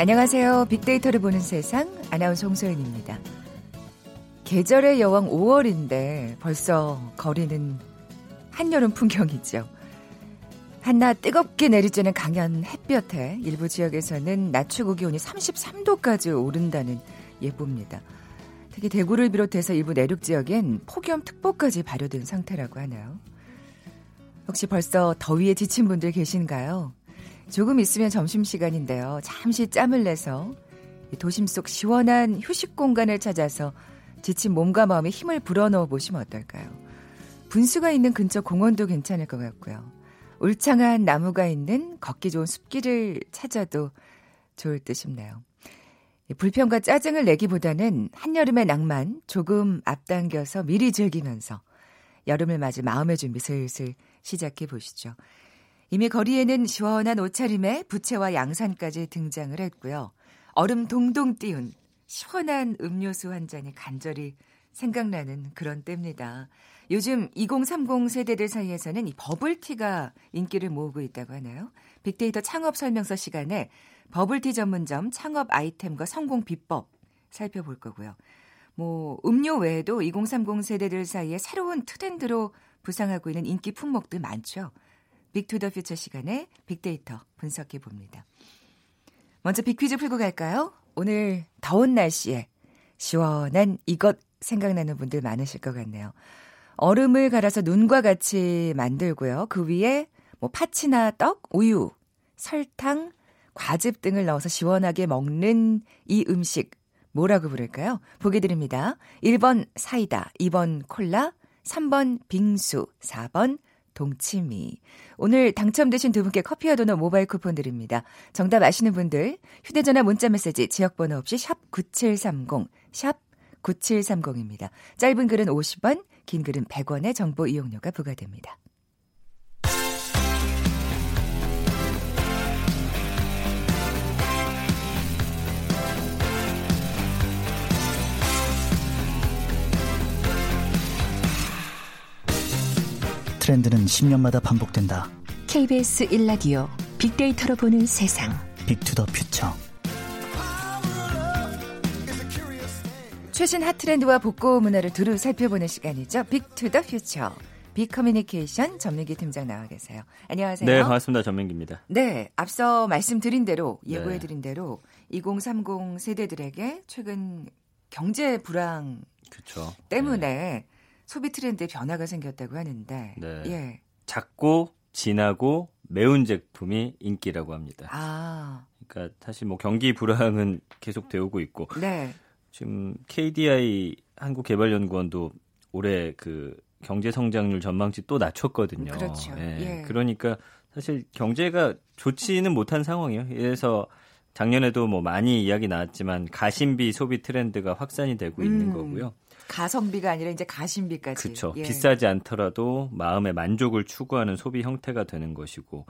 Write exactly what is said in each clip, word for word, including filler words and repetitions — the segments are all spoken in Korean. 안녕하세요. 빅데이터를 보는 세상 아나운서 홍소연입니다. 계절의 여왕 오월인데 벌써 거리는 한여름 풍경이죠. 한낮 뜨겁게 내리쬐는 강한 햇볕에 일부 지역에서는 낮 최고 기온이 삼십삼 도까지 오른다는 예보입니다. 특히 대구를 비롯해서 일부 내륙 지역엔 폭염특보까지 발효된 상태라고 하나요? 혹시 벌써 더위에 지친 분들 계신가요? 조금 있으면 점심시간인데요. 잠시 짬을 내서 도심 속 시원한 휴식 공간을 찾아서 지친 몸과 마음에 힘을 불어넣어 보시면 어떨까요? 분수가 있는 근처 공원도 괜찮을 것 같고요. 울창한 나무가 있는 걷기 좋은 숲길을 찾아도 좋을 듯 싶네요. 불평과 짜증을 내기보다는 한여름의 낭만 조금 앞당겨서 미리 즐기면서 여름을 맞이 마음의 준비 슬슬 시작해 보시죠. 이미 거리에는 시원한 옷차림에 부채와 양산까지 등장을 했고요. 얼음 동동 띄운 시원한 음료수 한 잔이 간절히 생각나는 그런 때입니다. 요즘 이공삼공 세대들 사이에서는 이 버블티가 인기를 모으고 있다고 하나요? 빅데이터 창업 설명서 시간에 버블티 전문점 창업 아이템과 성공 비법 살펴볼 거고요. 뭐 음료 외에도 이공삼공 세대들 사이에 새로운 트렌드로 부상하고 있는 인기 품목도 많죠. 빅투더퓨처 시간에 빅데이터 분석해봅니다. 먼저 빅퀴즈 풀고 갈까요? 오늘 더운 날씨에 시원한 이것 생각나는 분들 많으실 것 같네요. 얼음을 갈아서 눈과 같이 만들고요. 그 위에 뭐 파치나 떡, 우유, 설탕, 과즙 등을 넣어서 시원하게 먹는 이 음식 뭐라고 부를까요? 보기 드립니다. 일 번 사이다, 이 번 콜라, 삼 번 빙수, 사 번 동치미. 오늘 당첨되신 두 분께 커피와 도넛 모바일 쿠폰 드립니다. 정답 아시는 분들 휴대전화 문자메시지 지역번호 없이 샵 구칠삼공 샵 구칠삼공입니다. 짧은 글은 오십 원, 긴 글은 백 원의 정보 이용료가 부과됩니다. 트렌드는 십 년마다 반복된다. 케이비에스 일 라디오 빅데이터로 보는 세상. 빅투더퓨처. 최신 핫트렌드와 복고 문화를 두루 살펴보는 시간이죠. 빅투더퓨처. 비커뮤니케이션 전민기 팀장 나와 계세요. 안녕하세요. 네, 반갑습니다. 전민기입니다. 네, 앞서 말씀드린 대로 예고해드린 네. 대로 이공삼공 세대들에게 최근 경제 불황 그쵸. 때문에 네. 소비 트렌드에 변화가 생겼다고 하는데 네. 예. 작고 진하고 매운 제품이 인기라고 합니다. 아. 그러니까 사실 뭐 경기 불황은 계속되어 오고 있고 네. 지금 케이디아이 한국개발연구원도 올해 그 경제 성장률 전망치 또 낮췄거든요. 그렇죠. 예. 예. 그러니까 사실 경제가 좋지는 못한 상황이에요. 그래서 작년에도 뭐 많이 이야기 나왔지만 가심비 소비 트렌드가 확산이 되고 있는 음. 거고요. 가성비가 아니라 이제 가심비까지. 그렇죠. 예. 비싸지 않더라도 마음의 만족을 추구하는 소비 형태가 되는 것이고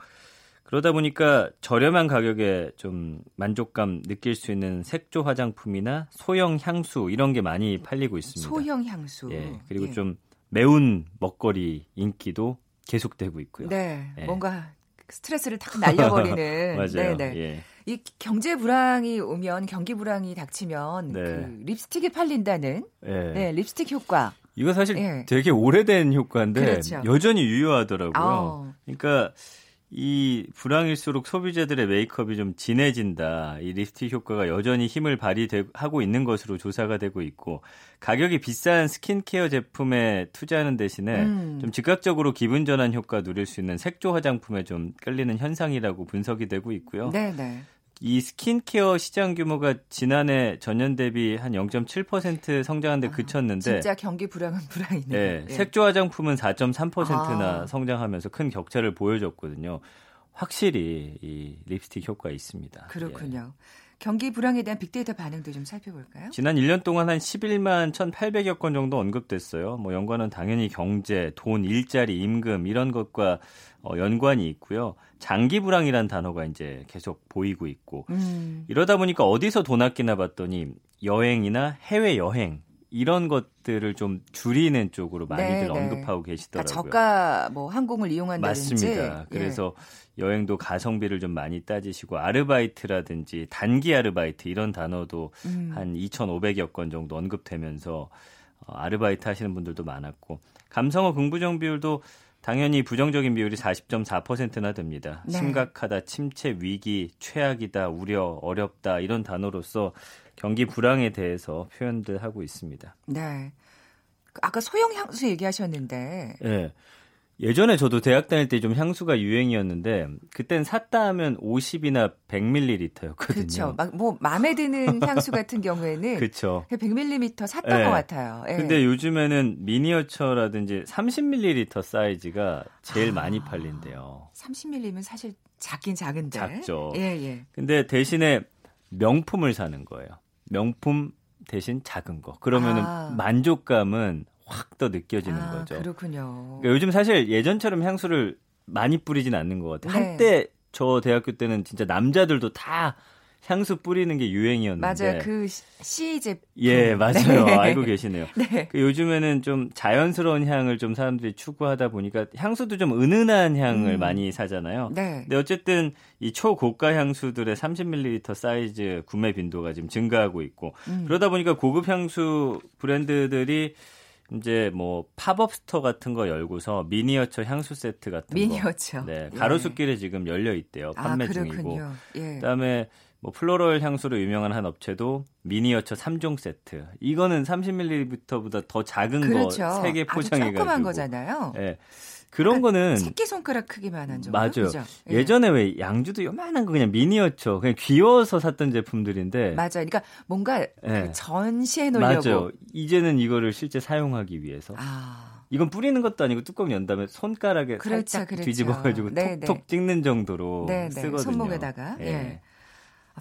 그러다 보니까 저렴한 가격에 좀 만족감 느낄 수 있는 색조 화장품이나 소형 향수 이런 게 많이 팔리고 있습니다. 소형 향수. 예. 그리고 예. 좀 매운 먹거리 인기도 계속되고 있고요. 네. 예. 뭔가 스트레스를 탁 날려버리는. 맞아요. 네네. 예. 이 경제 불황이 오면 경기 불황이 닥치면 네. 그 립스틱이 팔린다는 네. 네, 립스틱 효과. 이거 사실 네. 되게 오래된 효과인데 그렇죠. 여전히 유효하더라고요. 아오. 그러니까 이 불황일수록 소비자들의 메이크업이 좀 진해진다. 이 립스틱 효과가 여전히 힘을 발휘하고 있는 것으로 조사가 되고 있고 가격이 비싼 스킨케어 제품에 투자하는 대신에 음. 좀 즉각적으로 기분 전환 효과 누릴 수 있는 색조 화장품에 좀 끌리는 현상이라고 분석이 되고 있고요. 네네. 이 스킨케어 시장 규모가 지난해 전년 대비 한 영 점 칠 퍼센트 성장한 데 그쳤는데 아, 진짜 경기 불황은 불황이네요. 네, 예. 색조 화장품은 사 점 삼 퍼센트나 아. 성장하면서 큰 격차를 보여줬거든요. 확실히 이 립스틱 효과가 있습니다. 그렇군요. 예. 경기 불황에 대한 빅데이터 반응도 좀 살펴볼까요? 지난 일 년 동안 한 십일만 천팔백여 건 정도 언급됐어요. 뭐 연관은 당연히 경제, 돈, 일자리, 임금 이런 것과 어, 연관이 있고요. 장기 불황이라는 단어가 이제 계속 보이고 있고 음. 이러다 보니까 어디서 돈 아끼나 봤더니 여행이나 해외 여행 이런 것들을 좀 줄이는 쪽으로 많이들 네, 네. 언급하고 계시더라고요. 그러니까 저가 뭐 항공을 이용한다든지. 맞습니다. 그래서 예. 여행도 가성비를 좀 많이 따지시고 아르바이트라든지 단기 아르바이트 이런 단어도 음. 한 이천오백여 건 정도 언급되면서 아르바이트 하시는 분들도 많았고 감성어 긍부정 비율도 당연히 부정적인 비율이 사십 점 사 퍼센트나 됩니다. 네. 심각하다, 침체, 위기, 최악이다, 우려, 어렵다 이런 단어로서 경기 불황에 대해서 표현들 하고 있습니다. 네, 아까 소형 향수 얘기하셨는데 네. 예전에 저도 대학 다닐 때 좀 향수가 유행이었는데 그때는 샀다 하면 오십이나 백 밀리리터였거든요. 그렇죠. 막 뭐 마음에 드는 향수 같은 경우에는 그렇죠. 백 밀리리터 샀던 네. 것 같아요. 네. 근데 요즘에는 미니어처라든지 삼십 밀리리터 사이즈가 제일 아, 많이 팔린대요. 삼십 밀리리터면 사실 작긴 작은데. 작죠. 예, 예. 근데 대신에 명품을 사는 거예요. 명품 대신 작은 거. 그러면은 아. 만족감은 확 더 느껴지는 아, 거죠. 그렇군요. 그러니까 요즘 사실 예전처럼 향수를 많이 뿌리진 않는 것 같아요. 네. 한때 저 대학교 때는 진짜 남자들도 다 향수 뿌리는 게 유행이었는데. 맞아요. 그 C제품. 예, 맞아요. 네. 알고 계시네요. 네. 그 요즘에는 좀 자연스러운 향을 좀 사람들이 추구하다 보니까 향수도 좀 은은한 향을 음. 많이 사잖아요. 네. 근데 어쨌든 이 초고가 향수들의 삼십 밀리리터 사이즈 구매 빈도가 지금 증가하고 있고 음. 그러다 보니까 고급 향수 브랜드들이 이제 뭐 팝업 스토어 같은 거 열고서 미니어처 향수 세트 같은 미니어처. 거, 네 가로수길에 예. 지금 열려 있대요. 판매 아, 중이고. 예. 그다음에 뭐 플로럴 향수로 유명한 한 업체도 미니어처 삼 종 세트. 이거는 삼십 밀리리터보다 더 작은 그렇죠. 거 세 개 포장해가지고. 조그만 거잖아요. 네. 그런 거는 새끼 손가락 크기만한 정도. 맞아요. 그렇죠? 예. 예전에 왜 양주도 요만한 거 그냥 미니어처 그냥 귀여워서 샀던 제품들인데. 맞아요. 그러니까 뭔가 예. 그 전시해 놓으려고. 맞아요. 이제는 이거를 실제 사용하기 위해서. 아. 이건 뿌리는 것도 아니고 뚜껑 연 다음에 손가락에 그렇죠, 살짝 그렇죠. 뒤집어가지고 네네. 톡톡 찍는 정도로 네네. 쓰거든요. 손목에다가. 예. 예.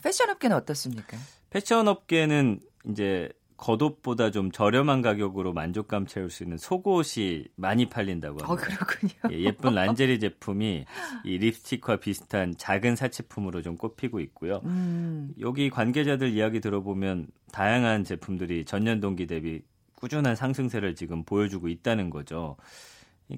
패션업계는 어떻습니까? 패션업계는 이제 겉옷보다 좀 저렴한 가격으로 만족감 채울 수 있는 속옷이 많이 팔린다고 합니다. 어, 그렇군요. 예, 예쁜 란제리 제품이 이 립스틱과 비슷한 작은 사치품으로 좀 꼽히고 있고요. 음. 여기 관계자들 이야기 들어보면 다양한 제품들이 전년 동기 대비 꾸준한 상승세를 지금 보여주고 있다는 거죠.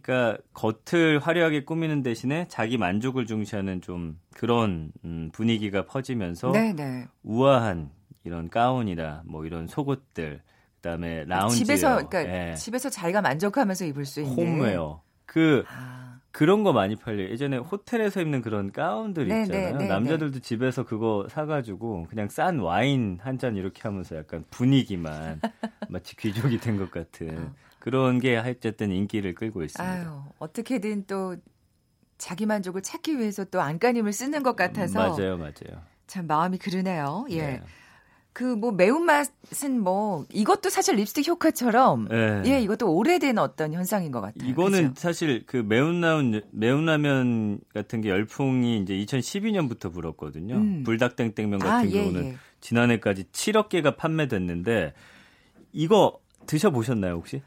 그러니까 겉을 화려하게 꾸미는 대신에 자기 만족을 중시하는 좀 그런 음, 분위기가 퍼지면서 네네. 우아한 이런 가운이나 뭐 이런 속옷들 그다음에 라운지 집에서 그러니까 예. 집에서 자기가 만족하면서 입을 수 있는 홈웨어 그 아. 그런 거 많이 팔려요. 예전에 호텔에서 입는 그런 가운들 네네, 있잖아요. 네네. 남자들도 집에서 그거 사가지고 그냥 싼 와인 한 잔 이렇게 하면서 약간 분위기만 마치 귀족이 된 것 같은. 어. 그런 게 어쨌든 인기를 끌고 있습니다. 아유, 어떻게든 또 자기 만족을 찾기 위해서 또 안간힘을 쓰는 것 같아서 맞아요, 맞아요. 참 마음이 그러네요. 예, 네. 그 뭐 매운맛은 뭐 이것도 사실 립스틱 효과처럼 네. 예, 이것도 오래된 어떤 현상인 것 같아요. 이거는 그죠? 사실 그 매운라면 매운라면 같은 게 열풍이 이제 이천십이 년부터 불었거든요. 음. 불닭땡땡면 같은 아, 경우는 예, 예. 지난해까지 칠억 개가 판매됐는데 이거 드셔보셨나요 혹시?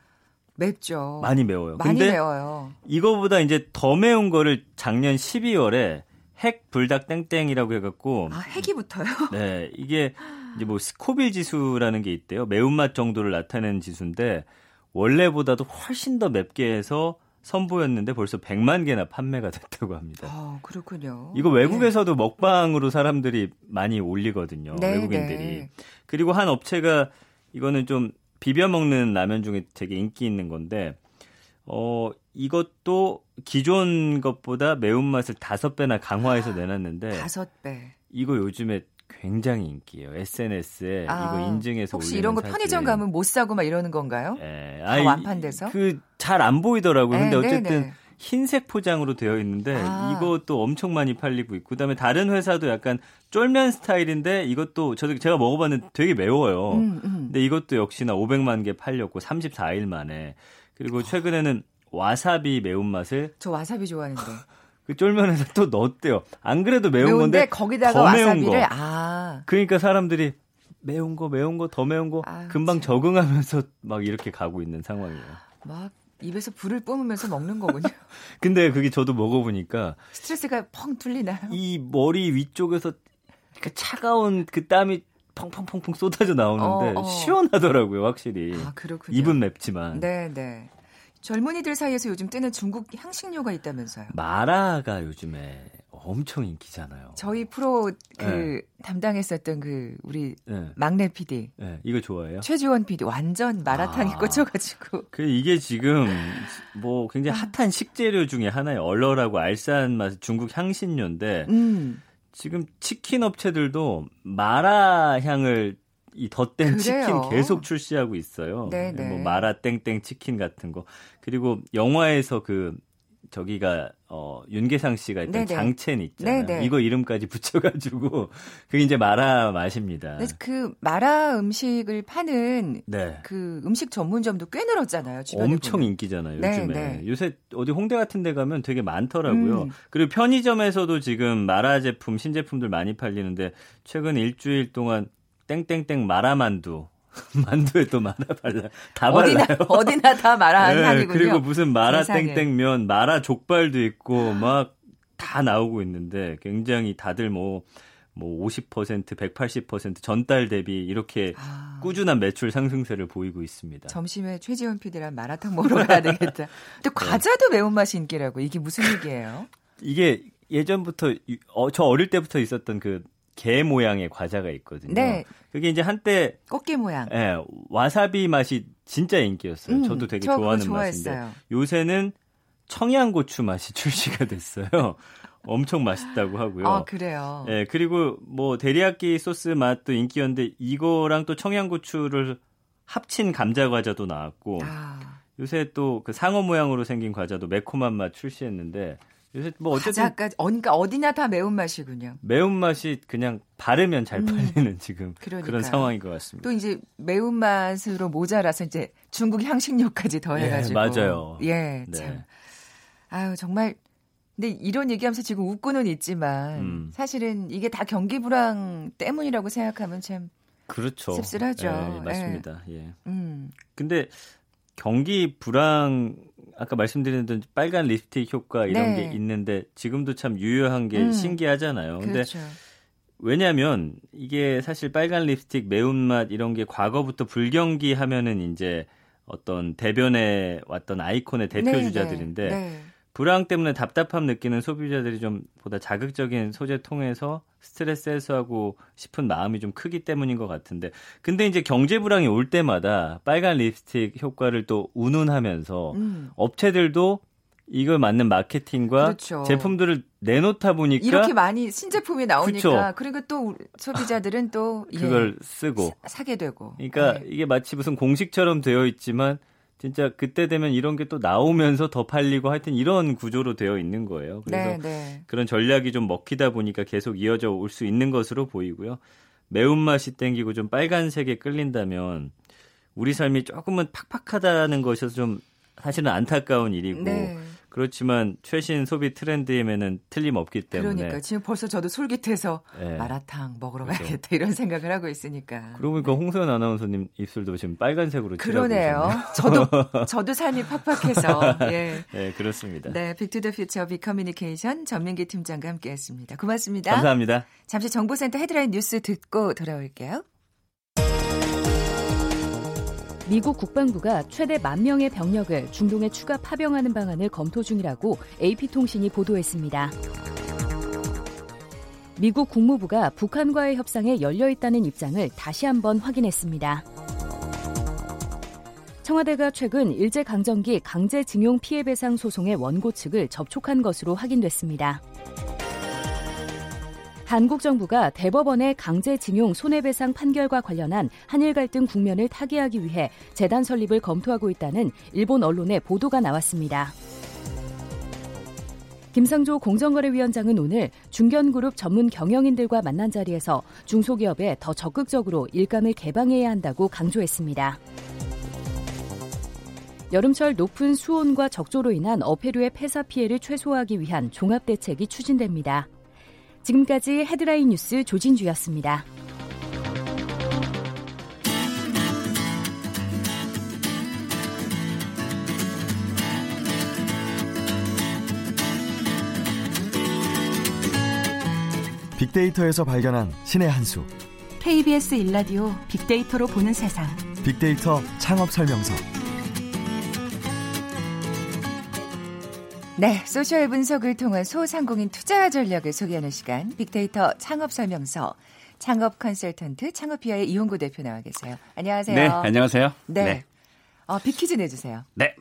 맵죠. 많이 매워요. 많이 근데 매워요. 이거보다 이제 더 매운 거를 작년 십이월에 핵 불닭 땡땡이라고 해갖고 아 핵이 붙어요? 네, 이게 이제 뭐 스코빌 지수라는 게 있대요. 매운맛 정도를 나타내는 지수인데 원래보다도 훨씬 더 맵게 해서 선보였는데 벌써 백만 개나 판매가 됐다고 합니다. 아 그렇군요. 이거 외국에서도 네. 먹방으로 사람들이 많이 올리거든요. 네, 외국인들이. 네. 그리고 한 업체가 이거는 좀 비벼 먹는 라면 중에 되게 인기 있는 건데 어, 이것도 기존 것보다 매운맛을 다섯 배나 강화해서 내놨는데 다섯 배. 이거 요즘에 굉장히 인기예요. 에스엔에스에 아, 이거 인증해서 혹시 올리는 이런 거 사진. 편의점 가면 못 사고 막 이러는 건가요? 예. 다 아니, 완판돼서? 그 잘 안 보이더라고요. 에, 근데 어쨌든 네네. 흰색 포장으로 되어 있는데 아. 이것도 엄청 많이 팔리고 있고 그다음에 다른 회사도 약간 쫄면 스타일인데 이것도 저도 제가 먹어봤는데 되게 매워요. 음, 음. 근데 이것도 역시나 오백만 개 팔렸고 삼십사 일 만에 그리고 최근에는 와사비 매운맛을 저 와사비 좋아하는데 그 쫄면에서 또 넣었대요. 안 그래도 매운 매운데 건데 거기다가 더 와사비를 매운 거. 아. 그러니까 사람들이 매운 거 매운 거 더 매운 거 아유, 금방 참. 적응하면서 막 이렇게 가고 있는 상황이에요. 막 입에서 불을 뿜으면서 먹는 거군요. 근데 그게 저도 먹어보니까 스트레스가 펑 뚫리나요? 이 머리 위쪽에서 그 차가운 그 땀이 펑펑펑펑 쏟아져 나오는데 어, 어. 시원하더라고요, 확실히. 아, 그렇군요. 입은 맵지만. 네, 네. 젊은이들 사이에서 요즘 뜨는 중국 향신료가 있다면서요. 마라가 요즘에 엄청 인기잖아요. 저희 프로 그 네. 담당했었던 그 우리 네. 막내 피디. 네, 이거 좋아해요? 최지원 피디 완전 마라탕에 아, 꽂혀가지고. 그 이게 지금 뭐 굉장히 핫한 식재료 중에 하나의 얼얼하고 알싸한 맛 중국 향신료인데 음. 지금 치킨 업체들도 마라 향을 이 덧댄 그래요. 치킨 계속 출시하고 있어요. 네네. 뭐 마라 땡땡 치킨 같은 거. 그리고 영화에서 그 저기가 어, 윤계상 씨가 했던 장첸 있잖아요. 네네. 이거 이름까지 붙여가지고 그게 이제 마라 맛입니다. 그 마라 음식을 파는 네. 그 음식 전문점도 꽤 늘었잖아요. 엄청 보면. 인기잖아요. 네, 요즘에. 네. 요새 어디 홍대 같은 데 가면 되게 많더라고요. 음. 그리고 편의점에서도 지금 마라 제품, 신제품들 많이 팔리는데 최근 일주일 동안 땡땡땡 마라만두. 만두에 또 마라 발라 다 어디나, 발라요. 어디나 다 마라 네, 한이군요. 그리고 무슨 마라 세상에. 땡땡면, 마라 족발도 있고 막 다 나오고 있는데 굉장히 다들 뭐 뭐 오십 퍼센트, 백팔십 퍼센트 전달 대비 이렇게 아... 꾸준한 매출 상승세를 보이고 있습니다. 점심에 최지원 피디랑 마라탕 먹으러 가야 되겠다. 근데 과자도 네. 매운맛이 인기라고. 이게 무슨 얘기예요? 이게 예전부터 어, 저 어릴 때부터 있었던 그 게 모양의 과자가 있거든요. 네. 그게 이제 한때 꽃게 모양. 예, 와사비 맛이 진짜 인기였어요. 음, 저도 되게 좋아하는 맛인데 요새는 청양고추 맛이 출시가 됐어요. 엄청 맛있다고 하고요. 아, 그래요. 예, 그리고 뭐 데리야끼 소스 맛도 인기였는데 이거랑 또 청양고추를 합친 감자 과자도 나왔고 아. 요새 또 그 상어 모양으로 생긴 과자도 매콤한 맛 출시했는데. 요새 뭐 어쨌든 과자까지 그러니까 어디나 다 매운 맛이군요. 매운 맛이 그냥 바르면 잘 팔리는 음, 지금 그러니까요. 그런 상황인 것 같습니다. 또 이제 매운 맛으로 모자라서 이제 중국 향신료까지 더해가지고 예, 맞아요. 예, 네. 참. 아유 정말. 근데 이런 얘기하면서 지금 웃고는 있지만 음. 사실은 이게 다 경기 불황 때문이라고 생각하면 참 그렇죠. 씁쓸하죠. 예, 맞습니다. 예. 예. 음. 근데 경기 불황 아까 말씀드린 대로 빨간 립스틱 효과 이런 네. 게 있는데 지금도 참 유효한 게 음. 신기하잖아요. 근데 그렇죠. 왜냐하면 이게 사실 빨간 립스틱 매운맛 이런 게 과거부터 불경기 하면은 이제 어떤 대변에 왔던 아이콘의 대표 네, 주자들인데 네, 네. 불황 때문에 답답함 느끼는 소비자들이 좀 보다 자극적인 소재 통해서 스트레스 해소하고 싶은 마음이 좀 크기 때문인 것 같은데 근데 이제 경제 불황이 올 때마다 빨간 립스틱 효과를 또 운운하면서 음. 업체들도 이걸 맞는 마케팅과 그렇죠. 제품들을 내놓다 보니까 이렇게 많이 신제품이 나오니까 그렇죠. 그리고 또 소비자들은 또 그걸 예, 쓰고 사게 되고 그러니까 네. 이게 마치 무슨 공식처럼 되어 있지만 진짜 그때 되면 이런 게 또 나오면서 더 팔리고 하여튼 이런 구조로 되어 있는 거예요. 그래서 네, 네. 그런 전략이 좀 먹히다 보니까 계속 이어져 올 수 있는 것으로 보이고요. 매운맛이 땡기고 좀 빨간색에 끌린다면 우리 삶이 조금은 팍팍하다는 것에서 좀 사실은 안타까운 일이고 네. 그렇지만 최신 소비 트렌드임에는 틀림없기 때문에. 그러니까 지금 벌써 저도 솔깃해서 네. 마라탕 먹으러 그렇죠. 가야겠다 이런 생각을 하고 있으니까. 그러고 보니까 네. 홍소연 아나운서님 입술도 지금 빨간색으로 칠하고 계시네요. 그러네요. 저도, 저도 삶이 팍팍해서. 예. 네, 그렇습니다. 네, 빅투더퓨처 비커뮤니케이션 전민기 팀장과 함께했습니다. 고맙습니다. 감사합니다. 잠시 정보센터 헤드라인 뉴스 듣고 돌아올게요. 미국 국방부가 최대 만 명의 병력을 중동에 추가 파병하는 방안을 검토 중이라고 에이피통신이 보도했습니다. 미국 국무부가 북한과의 협상에 열려있다는 입장을 다시 한번 확인했습니다. 청와대가 최근 일제강점기 강제징용 피해배상 소송의 원고 측을 접촉한 것으로 확인됐습니다. 한국 정부가 대법원의 강제징용 손해배상 판결과 관련한 한일 갈등 국면을 타개하기 위해 재단 설립을 검토하고 있다는 일본 언론의 보도가 나왔습니다. 김상조 공정거래위원장은 오늘 중견그룹 전문 경영인들과 만난 자리에서 중소기업에 더 적극적으로 일감을 개방해야 한다고 강조했습니다. 여름철 높은 수온과 적조로 인한 어패류의 폐사 피해를 최소화하기 위한 종합대책이 추진됩니다. 지금까지 헤드라인 뉴스 조진주였습니다. 빅데이터에서 발견한 신의 한 수. 케이비에스 일라디오 빅데이터로 보는 세상. 빅데이터 창업설명서. 네, 소셜 분석을 통한 소상공인 투자 전략을 소개하는 시간, 빅데이터 창업설명서. 창업 컨설턴트 창업비아의 이용구 대표 나와 계세요. 안녕하세요. 네, 안녕하세요. 네. 네. 어, 빅퀴즈 내주세요. 네.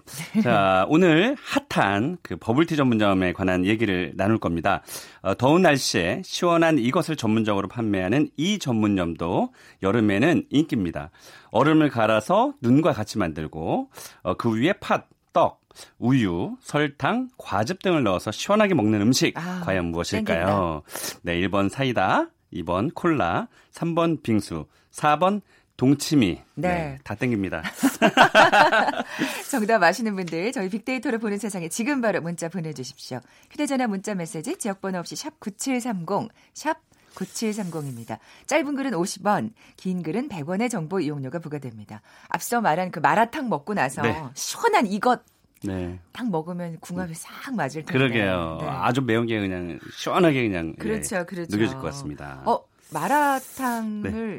자, 오늘 핫한 그 버블티 전문점에 관한 얘기를 나눌 겁니다. 어, 더운 날씨에 시원한 이것을 전문적으로 판매하는 이 전문점도 여름에는 인기입니다. 얼음을 갈아서 눈과 같이 만들고 어, 그 위에 팥, 떡, 우유, 설탕, 과즙 등을 넣어서 시원하게 먹는 음식. 아, 과연 무엇일까요? 땡긴다. 네, 일 번 사이다, 이 번 콜라, 삼 번 빙수, 사 번 동치미. 네. 네, 다 땡깁니다. 정답 아시는 분들 저희 빅데이터를 보는 세상에 지금 바로 문자 보내주십시오. 휴대전화 문자 메시지 지역번호 없이 샵 구칠삼공, 샵 구칠삼공입니다. 짧은 글은 오십 원, 긴 글은 백 원의 정보 이용료가 부과됩니다. 앞서 말한 그 마라탕 먹고 나서 네. 시원한 이것. 네. 딱 먹으면 궁합이 싹 맞을 텐데. 그러게요. 네. 아주 매운 게 그냥 시원하게 그냥 그렇죠, 예, 그렇죠. 느껴질 것 같습니다. 어, 마라탕을 네.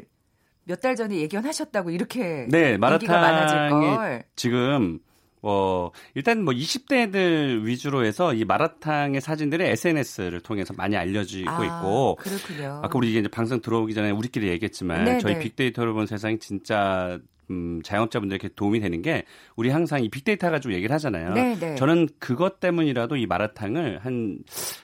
몇 달 전에 예견하셨다고 이렇게 네, 인기가 많아질 걸. 지금 어, 일단 뭐 이십 대들 위주로 해서 이 마라탕의 사진들이 에스엔에스를 통해서 많이 알려지고 아, 있고. 그렇군요. 아까 우리 이제 방송 들어오기 전에 우리끼리 얘기했지만 네네. 저희 빅데이터로 본 세상이 진짜 음, 자영업자분들에게 도움이 되는 게 우리 항상 이 빅데이터 가지고 얘기를 하잖아요. 네네. 저는 그것 때문이라도 이 마라탕을 한,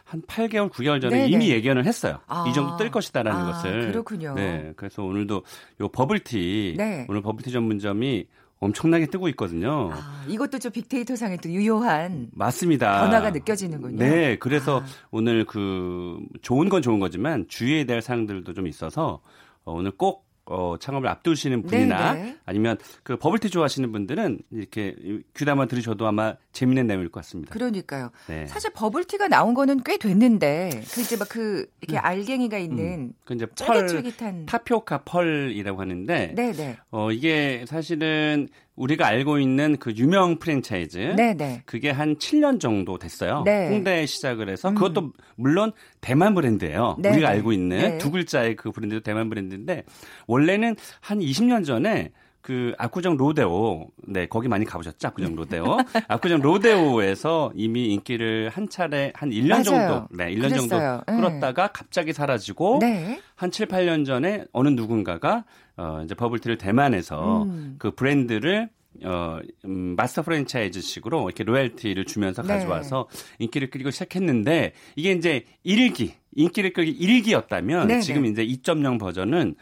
한 팔 개월, 구 개월 전에 네네. 이미 예견을 했어요. 아. 이 정도 뜰 것이다라는 아, 것을. 그렇군요. 네, 그래서 오늘도 요 버블티, 네. 오늘 버블티 전문점이 엄청나게 뜨고 있거든요. 아, 이것도 좀 빅데이터 상에 또 유효한 맞습니다. 변화가 느껴지는군요. 네, 그래서 아. 오늘 그 좋은 건 좋은 거지만 주의해야 될 사항들도 좀 있어서 오늘 꼭 어, 창업을 앞두시는 분이나 네네. 아니면 그 버블티 좋아하시는 분들은 이렇게 귀담아 들으셔도 아마 재미있는 내용일 것 같습니다. 그러니까요. 네. 사실 버블티가 나온 거는 꽤 됐는데 그 이제 막 그 이렇게 음. 알갱이가 있는 음. 이제 펄, 쫄깃쫄깃한 타피오카 펄이라고 하는데 네네. 어, 이게 사실은 우리가 알고 있는 그 유명 프랜차이즈 네네. 그게 한 칠 년 정도 됐어요. 네. 홍대에 시작을 해서 음. 그것도 물론 대만 브랜드예요. 네네. 우리가 알고 있는 네. 두 글자의 그 브랜드도 대만 브랜드인데 원래는 한 이십 년 전에 그 압구정 로데오 네 거기 많이 가보셨죠? 압구정 로데오 압구정 로데오에서 이미 인기를 한 차례 한 일 년 맞아요. 정도 네 일 년 그랬어요. 정도 끌었다가 네. 갑자기 사라지고 네. 한 칠, 팔 년 전에 어느 누군가가 어, 이제 버블티를 대만에서 음. 그 브랜드를 어, 음, 마스터 프랜차이즈식으로 이렇게 로열티를 주면서 가져와서 네. 인기를 끌고 시작했는데 이게 이제 일 기 인기를 끌기 일 기였다면 네, 지금 네. 이제 이 점 영 버전은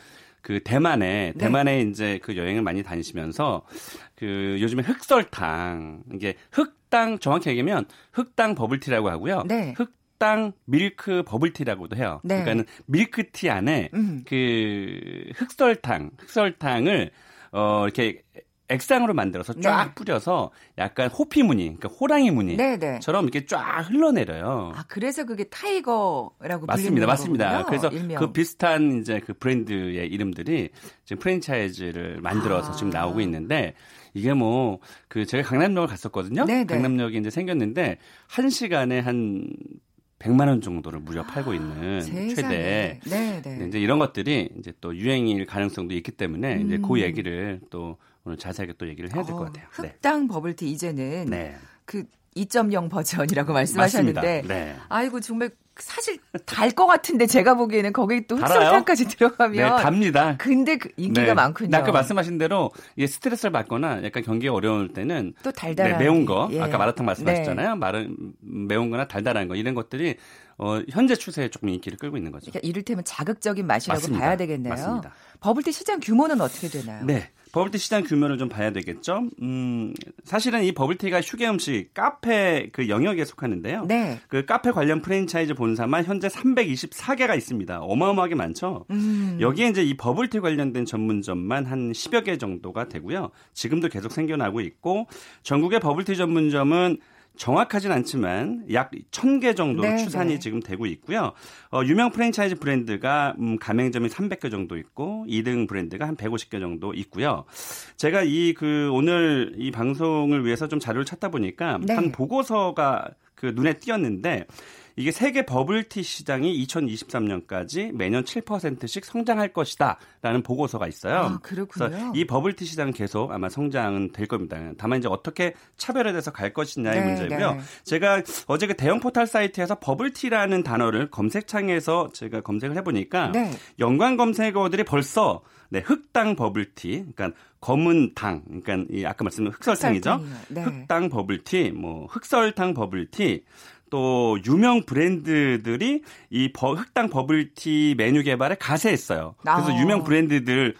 그 대만에 네. 대만에 이제 그 여행을 많이 다니시면서 그 요즘에 흑설탕 이게 흑당 정확히 얘기하면 흑당 버블티라고 하고요. 네. 흑당 밀크 버블티라고도 해요. 네. 그러니까는 밀크티 안에 음. 그 흑설탕 흑설탕을 어 이렇게 액상으로 만들어서 쫙 네. 뿌려서 약간 호피 무늬, 그러니까 호랑이 무늬처럼 이렇게 쫙 흘러내려요. 아, 그래서 그게 타이거라고 불리는 거군요. 맞습니다, 맞습니다. 그래서 일명. 그 비슷한 이제 그 브랜드의 이름들이 지금 프랜차이즈를 만들어서 아. 지금 나오고 있는데 이게 뭐 그 제가 강남역을 갔었거든요. 네네. 강남역이 이제 생겼는데 한 시간에 한 백만 원 정도를 무려 팔고 있는 아, 최대. 네, 네. 이제 이런 것들이 이제 또 유행일 가능성도 있기 때문에 음. 이제 그 얘기를 또 오늘 자세하게 또 얘기를 해야 될 것 같아요. 어, 흑당 네. 버블티 이제는 네. 그 이 점 영 버전이라고 말씀하셨는데, 네. 아이고 정말 사실 달 것 같은데 제가 보기에는 거기 또 흑설탕까지 들어가면 네, 답니다. 근데 그 인기가 네. 많군요. 아까 말씀하신 대로 이게 스트레스를 받거나 약간 경기가 어려울 때는 또 달달한 네, 매운 거, 예. 아까 마라탕 말씀하셨잖아요. 네. 마른 매운거나 달달한 거 이런 것들이 어, 현재 추세에 조금 인기를 끌고 있는 거죠. 그러니까 이를테면 자극적인 맛이라고 맞습니다. 봐야 되겠네요. 맞습니다. 버블티 시장 규모는 어떻게 되나요? 네. 버블티 시장 규모를 좀 봐야 되겠죠. 음, 사실은 이 버블티가 휴게 음식 카페 그 영역에 속하는데요. 네. 그 카페 관련 프랜차이즈 본사만 현재 삼백이십사 개가 있습니다. 어마어마하게 많죠. 음. 여기에 이제 이 버블티 관련된 전문점만 한 십여 개 정도가 되고요. 지금도 계속 생겨나고 있고 전국의 버블티 전문점은 정확하진 않지만 약 천 개 정도 네, 추산이 네. 지금 되고 있고요. 어, 유명 프랜차이즈 브랜드가 음, 가맹점이 삼백 개 정도 있고 이 등 브랜드가 한 백오십 개 정도 있고요. 제가 이 그 오늘 이 방송을 위해서 좀 자료를 찾다 보니까 네. 한 보고서가 그 눈에 띄었는데 이게 세계 버블티 시장이 이천이십삼 년까지 매년 칠 퍼센트씩 성장할 것이다라는 보고서가 있어요. 아, 그렇군요. 그래서 이 버블티 시장은 계속 아마 성장은 될 겁니다. 다만 이제 어떻게 차별화돼서 갈 것이냐의 네, 문제고요. 네. 제가 어제 그 대형 포털 사이트에서 버블티라는 단어를 검색창에서 제가 검색을 해보니까 네. 연관 검색어들이 벌써 네, 흑당 버블티, 그러니까 검은 당, 그러니까 이 아까 말씀드린 흑설탕이죠. 네. 흑당 버블티, 뭐 흑설탕 버블티. 또 유명 브랜드들이 이 흑당 버블티 메뉴 개발에 가세했어요. 그래서 아. 유명 브랜드들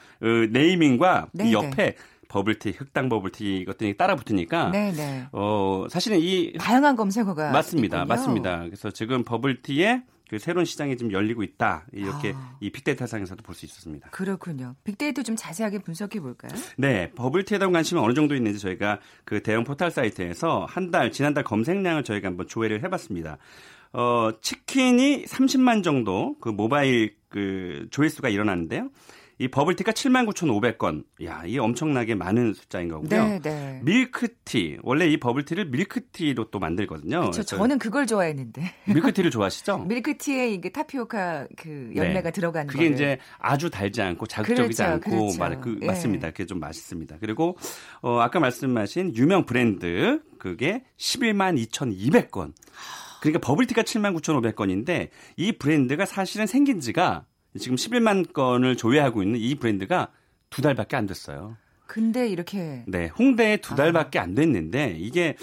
네이밍과 이 옆에 버블티, 흑당 버블티 이것들이 따라 붙으니까 네네. 어 사실은 이 다양한 검색어가 맞습니다, 있군요. 맞습니다. 그래서 지금 버블티에 그 새로운 시장이 좀 열리고 있다. 이렇게 아. 이 빅데이터상에서도 볼 수 있었습니다. 그렇군요. 빅데이터 좀 자세하게 분석해 볼까요? 네. 버블티에 대한 관심이 어느 정도 있는지 저희가 그 대형 포털 사이트에서 한 달, 지난달 검색량을 저희가 한번 조회를 해봤습니다. 어, 치킨이 삼십만 정도 그 모바일 그 조회수가 일어났는데요. 이 버블티가 칠만 구천오백 건. 야, 이게 엄청나게 많은 숫자인 거고요. 네, 네. 밀크티. 원래 이 버블티를 밀크티로 또 만들거든요. 그렇죠. 저는 그걸 좋아했는데. 밀크티를 좋아하시죠? 밀크티에 이게 타피오카 그 열매가 네. 들어간 거. 그게 거를. 이제 아주 달지 않고 자극적이지 그렇죠, 않고 그렇죠. 말, 그, 예. 맞습니다. 그게 좀 맛있습니다. 그리고 어, 아까 말씀하신 유명 브랜드 그게 십일만 이천이백 건. 그러니까 버블티가 칠만 구천오백 건인데 이 브랜드가 사실은 생긴 지가 지금 십일만 건을 조회하고 있는 이 브랜드가 두 달밖에 안 됐어요. 근데 이렇게 네 홍대에 두 달밖에 아. 안 됐는데 이게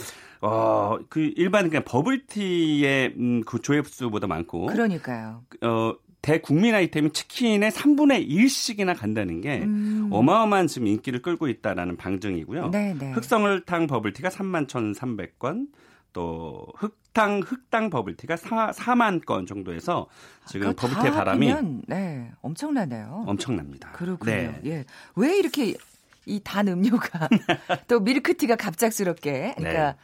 어 그 일반 그냥 버블티의 음, 그 조회수보다 많고 그러니까요. 어 대국민 아이템인 치킨의 삼분의 일씩이나 간다는 게 음. 어마어마한 지금 인기를 끌고 있다라는 방증이고요. 네네. 흑설탕 버블티가 삼만 천삼백 건. 또 흑탕 흑당 버블티가 사만 건 정도에서 지금 버블티의 바람이 네 엄청나네요. 엄청납니다. 그렇군요. 네. 예. 왜 이렇게 이 단 음료가 또 밀크티가 갑작스럽게 그러니까 네.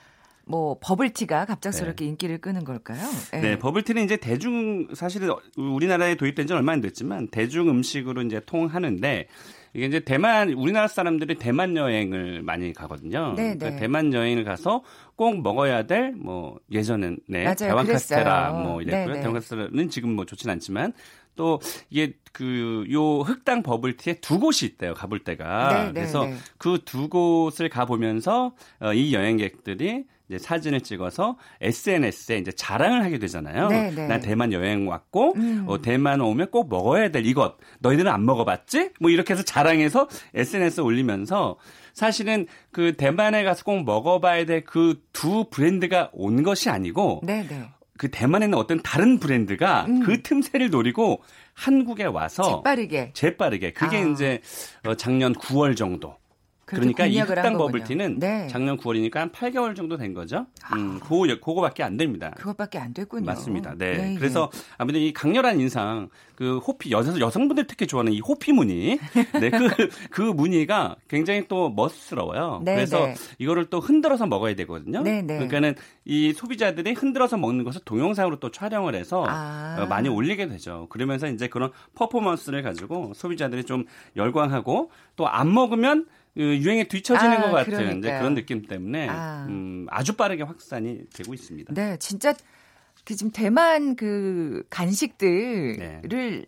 뭐 버블티가 갑작스럽게 네. 인기를 끄는 걸까요? 네. 네, 버블티는 이제 대중 사실 우리나라에 도입된 지는 얼마 안 됐지만 대중 음식으로 이제 통하는데. 이게 이제 대만 우리나라 사람들이 대만 여행을 많이 가거든요. 그러니까 대만 여행을 가서 꼭 먹어야 될 뭐 예전엔 네, 대왕 카스테라 뭐 이랬고요. 네네. 대왕 카스테라는 지금 뭐 좋진 않지만 또 이게 그 요 흑당 버블티에 두 곳이 있대요. 가볼 때가 네네. 그래서 그 두 곳을 가 보면서 이 여행객들이 이제 사진을 찍어서 에스엔에스에 이제 자랑을 하게 되잖아요. 네네. 난 대만 여행 왔고 음. 어, 대만 오면 꼭 먹어야 될 이것. 너희들은 안 먹어봤지? 뭐 이렇게 해서 자랑해서 에스엔에스에 올리면서 사실은 그 대만에 가서 꼭 먹어봐야 될 그 두 브랜드가 온 것이 아니고 네네. 그 대만에는 어떤 다른 브랜드가 음. 그 틈새를 노리고 한국에 와서 재빠르게 재빠르게 그게 아. 이제 작년 구월 정도. 그러니까 이 흑당 버블티는 네. 작년 구월이니까 한 팔 개월 정도 된 거죠. 음, 아. 그거, 그거밖에 안 됩니다. 그것밖에 안 됐군요. 맞습니다. 네. 네 그래서 네. 아무튼 이 강렬한 인상, 그 호피, 여성, 여성분들 특히 좋아하는 이 호피 무늬. 네. 그, 그 무늬가 굉장히 또 멋스러워요. 네, 그래서 네. 이거를 또 흔들어서 먹어야 되거든요. 네, 네. 그러니까는 이 소비자들이 흔들어서 먹는 것을 동영상으로 또 촬영을 해서 아. 많이 올리게 되죠. 그러면서 이제 그런 퍼포먼스를 가지고 소비자들이 좀 열광하고 또 안 먹으면 유행에 뒤처지는 아, 것 같은 이제 그런 느낌 때문에 아. 음, 아주 빠르게 확산이 되고 있습니다. 네, 진짜 그 지금 대만 그 간식들을 네.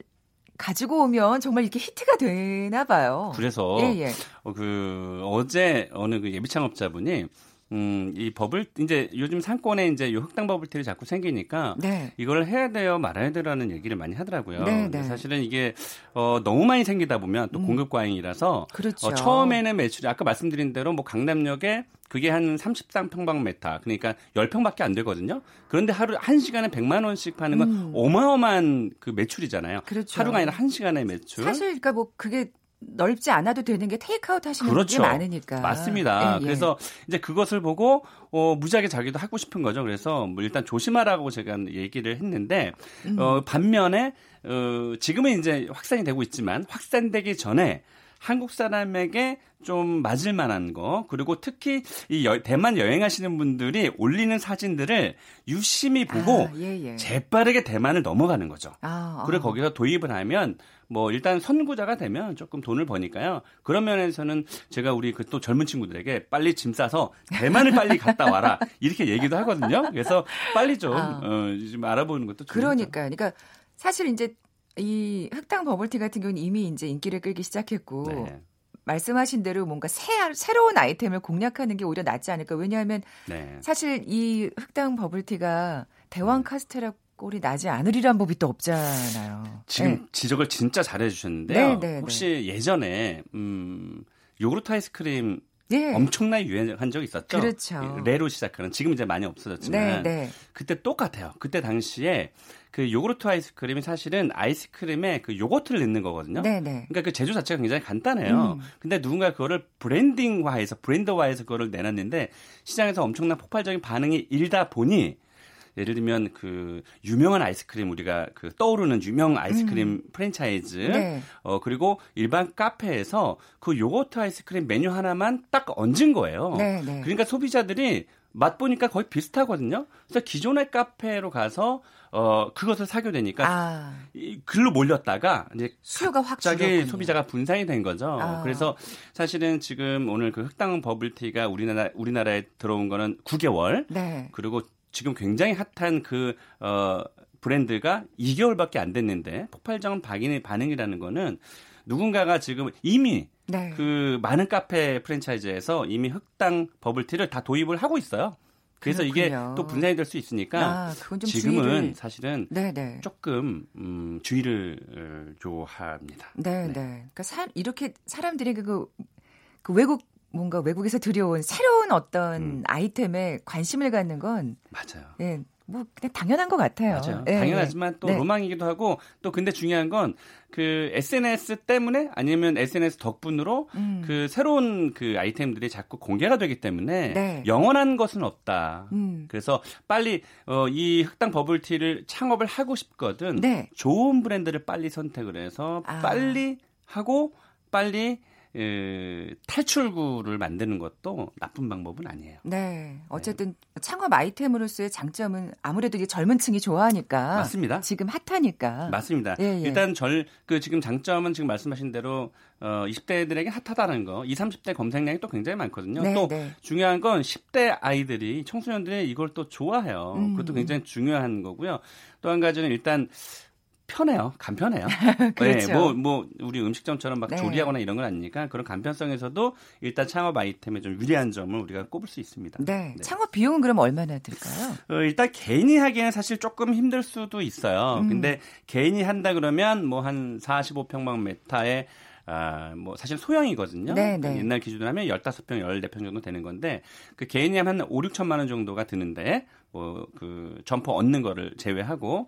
가지고 오면 정말 이렇게 히트가 되나 봐요. 그래서 예, 예. 어, 그 어제 어느 그 예비 창업자분이 음, 이 버블 이제 요즘 상권에 이제 요 흑당 버블티를 자꾸 생기니까 네. 이걸 해야 돼요, 말아야 되라는 얘기를 많이 하더라고요. 네, 근데 네. 사실은 이게 어, 너무 많이 생기다 보면 또 음. 공급 과잉이라서 그렇죠. 어, 처음에는 매출이 아까 말씀드린 대로 뭐 강남역에 그게 한 삼십삼 평방미터 그러니까 십 평밖에 안 되거든요. 그런데 하루 한 시간에 백만 원씩 파는 건 음. 어마어마한 그 매출이잖아요. 그렇죠. 하루가 아니라 한 시간의 매출. 사실 그러니까 뭐 그게 넓지 않아도 되는 게 테이크아웃 하시는 그렇죠. 분들이 많으니까. 맞습니다. 예, 예. 그래서 이제 그것을 보고 어, 무지하게 자기도 하고 싶은 거죠. 그래서 뭐 일단 조심하라고 제가 얘기를 했는데 음. 어, 반면에 어, 지금은 이제 확산이 되고 있지만 확산되기 전에 한국 사람에게 좀 맞을 만한 거 그리고 특히 이 여, 대만 여행하시는 분들이 올리는 사진들을 유심히 보고 아, 예, 예. 재빠르게 대만을 넘어가는 거죠. 아, 아. 그리고 거기서 도입을 하면 뭐 일단 선구자가 되면 조금 돈을 버니까요. 그런 면에서는 제가 우리 그 또 젊은 친구들에게 빨리 짐 싸서 대만을 빨리 갔다 와라 이렇게 얘기도 하거든요. 그래서 빨리 좀, 아. 어, 좀 알아보는 것도 그러니까요. 그러니까 사실 이제 이 흑탕 버블티 같은 경우는 이미 이제 인기를 끌기 시작했고 네. 말씀하신 대로 뭔가 새, 새로운 아이템을 공략하는 게 오히려 낫지 않을까. 왜냐하면 네. 사실 이 흑당 버블티가 대왕 카스테라 꼴이 나지 않으리란 법이 또 없잖아요. 지금 네. 지적을 진짜 잘해 주셨는데요. 네, 네, 혹시 네. 예전에 음, 요구르트 아이스크림 네. 엄청나게 유행한 적이 있었죠. 그렇죠. 레로 시작하는. 지금 이제 많이 없어졌지만 네, 네. 그때 똑같아요. 그때 당시에 그 요구르트 아이스크림이 사실은 아이스크림에 그 요거트를 넣는 거거든요. 네네. 그러니까 그 제조 자체가 굉장히 간단해요. 음. 근데 누군가 그거를 브랜딩화해서 브랜드화해서 그거를 내놨는데 시장에서 엄청난 폭발적인 반응이 일다 보니 예를 들면 그 유명한 아이스크림 우리가 그 떠오르는 유명 아이스크림 음. 프랜차이즈 네. 어 그리고 일반 카페에서 그 요거트 아이스크림 메뉴 하나만 딱 얹은 거예요. 네네. 그러니까 소비자들이 맛보니까 거의 비슷하거든요. 그래서 기존의 카페로 가서 어 그것을 사게 되니까 아. 이 글로 몰렸다가 이제 수요가 확 갑자기 소비자가 분산이 된 거죠. 아. 그래서 사실은 지금 오늘 그 흑당 버블티가 우리나라 우리나라에 들어온 거는 구 개월. 네. 그리고 지금 굉장히 핫한 그 어 브랜드가 이 개월밖에 안 됐는데 폭발적인 박인의 반응이라는 거는 누군가가 지금 이미 네. 그 많은 카페 프랜차이즈에서 이미 흑당 버블티를 다 도입을 하고 있어요. 그래서 그렇군요. 이게 또 분산이 될 수 있으니까 아, 지금은 주의를. 사실은 네네. 조금 음, 주의를 조합니다. 네네. 네. 그러니까 사, 이렇게 사람들이 그, 그 외국 뭔가 외국에서 들여온 새로운 어떤 음. 아이템에 관심을 갖는 건 맞아요. 예. 뭐 그냥 당연한 것 같아요. 맞아요. 네, 당연하지만 또 네. 로망이기도 하고 또 근데 중요한 건 그 에스엔에스 때문에 아니면 에스엔에스 덕분으로 음. 그 새로운 그 아이템들이 자꾸 공개가 되기 때문에 네. 영원한 것은 없다. 음. 그래서 빨리 어, 이 흑당 버블티를 창업을 하고 싶거든. 네. 좋은 브랜드를 빨리 선택을 해서 아. 빨리 하고 빨리 에, 탈출구를 만드는 것도 나쁜 방법은 아니에요. 네, 어쨌든 네. 창업 아이템으로서의 장점은 아무래도 이게 젊은 층이 좋아하니까. 맞습니다. 지금 핫하니까. 맞습니다. 예, 예. 일단 절, 그 지금 장점은 지금 말씀하신 대로 어, 이십 대들에게 핫하다는 거. 이십, 삼십 대 검색량이 또 굉장히 많거든요. 네, 또 네. 중요한 건 십 대 아이들이 청소년들이 이걸 또 좋아해요. 음. 그것도 굉장히 중요한 거고요. 또 한 가지는 일단 편해요. 간편해요. 그렇죠. 네, 뭐, 뭐 우리 음식점처럼 막 네. 조리하거나 이런 건 아니니까 그런 간편성에서도 일단 창업 아이템에 좀 유리한 점을 우리가 꼽을 수 있습니다. 네. 네. 창업 비용은 그럼 얼마나 들까요? 어, 일단 개인이 하기에는 사실 조금 힘들 수도 있어요. 음. 근데 개인이 한다 그러면 뭐 한 사십오 평방미터에 아, 뭐 사실 소형이거든요. 네네. 옛날 기준으로 하면 십오 평, 십사 평 정도 되는 건데 그 개인이 하면 한 오, 육천만 원 정도가 드는데 뭐 그 점포 얻는 거를 제외하고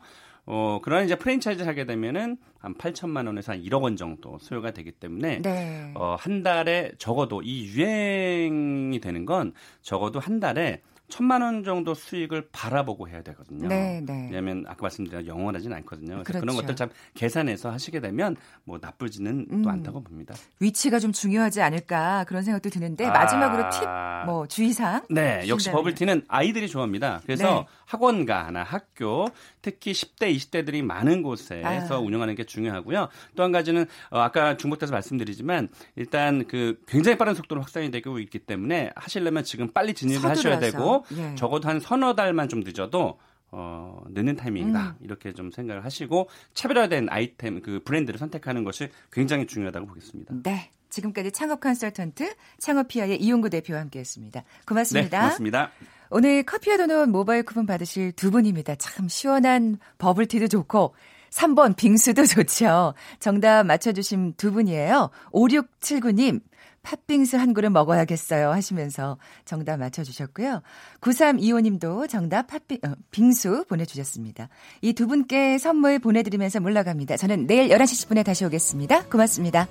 어, 그러나 이제 프랜차이즈를 하게 되면은 한 팔천만 원에서 한 일억 원 정도 소요가 되기 때문에, 네. 어, 한 달에 적어도 이 유행이 되는 건 적어도 한 달에 천만 원 정도 수익을 바라보고 해야 되거든요. 네, 네. 왜냐하면 아까 말씀드린 영원하진 않거든요. 그래서 그렇죠. 그런 것들 참 계산해서 하시게 되면 뭐 나쁘지는 음, 또 않다고 봅니다. 위치가 좀 중요하지 않을까 그런 생각도 드는데 아, 마지막으로 팁, 뭐 주의사항? 네, 역시 버블티는 아이들이 좋아합니다. 그래서 네. 학원가나 학교, 특히 십 대, 이십 대들이 많은 곳에서 아. 운영하는 게 중요하고요. 또 한 가지는 어, 아까 중복돼서 말씀드리지만 일단 그 굉장히 빠른 속도로 확산이 되고 있기 때문에 하시려면 지금 빨리 진입을 서두라서. 하셔야 되고 예. 적어도 한 서너 달만 좀 늦어도 어, 늦는 타이밍이다. 음. 이렇게 좀 생각을 하시고 차별화된 아이템, 그 브랜드를 선택하는 것이 굉장히 중요하다고 보겠습니다. 네, 지금까지 창업 컨설턴트 창업피아의 이용구 대표와 함께했습니다. 고맙습니다. 네, 고맙습니다. 오늘 커피와 도넛 모바일 쿠폰 받으실 두 분입니다. 참 시원한 버블티도 좋고 삼 번 빙수도 좋죠. 정답 맞춰주신 두 분이에요. 오육칠구 님. 팥빙수 한 그릇 먹어야겠어요 하시면서 정답 맞춰주셨고요. 구삼이오 님도 정답 팥빙, 어, 빙수 보내주셨습니다. 이 두 분께 선물 보내드리면서 물러갑니다. 저는 내일 열한 시 십 분에 다시 오겠습니다. 고맙습니다.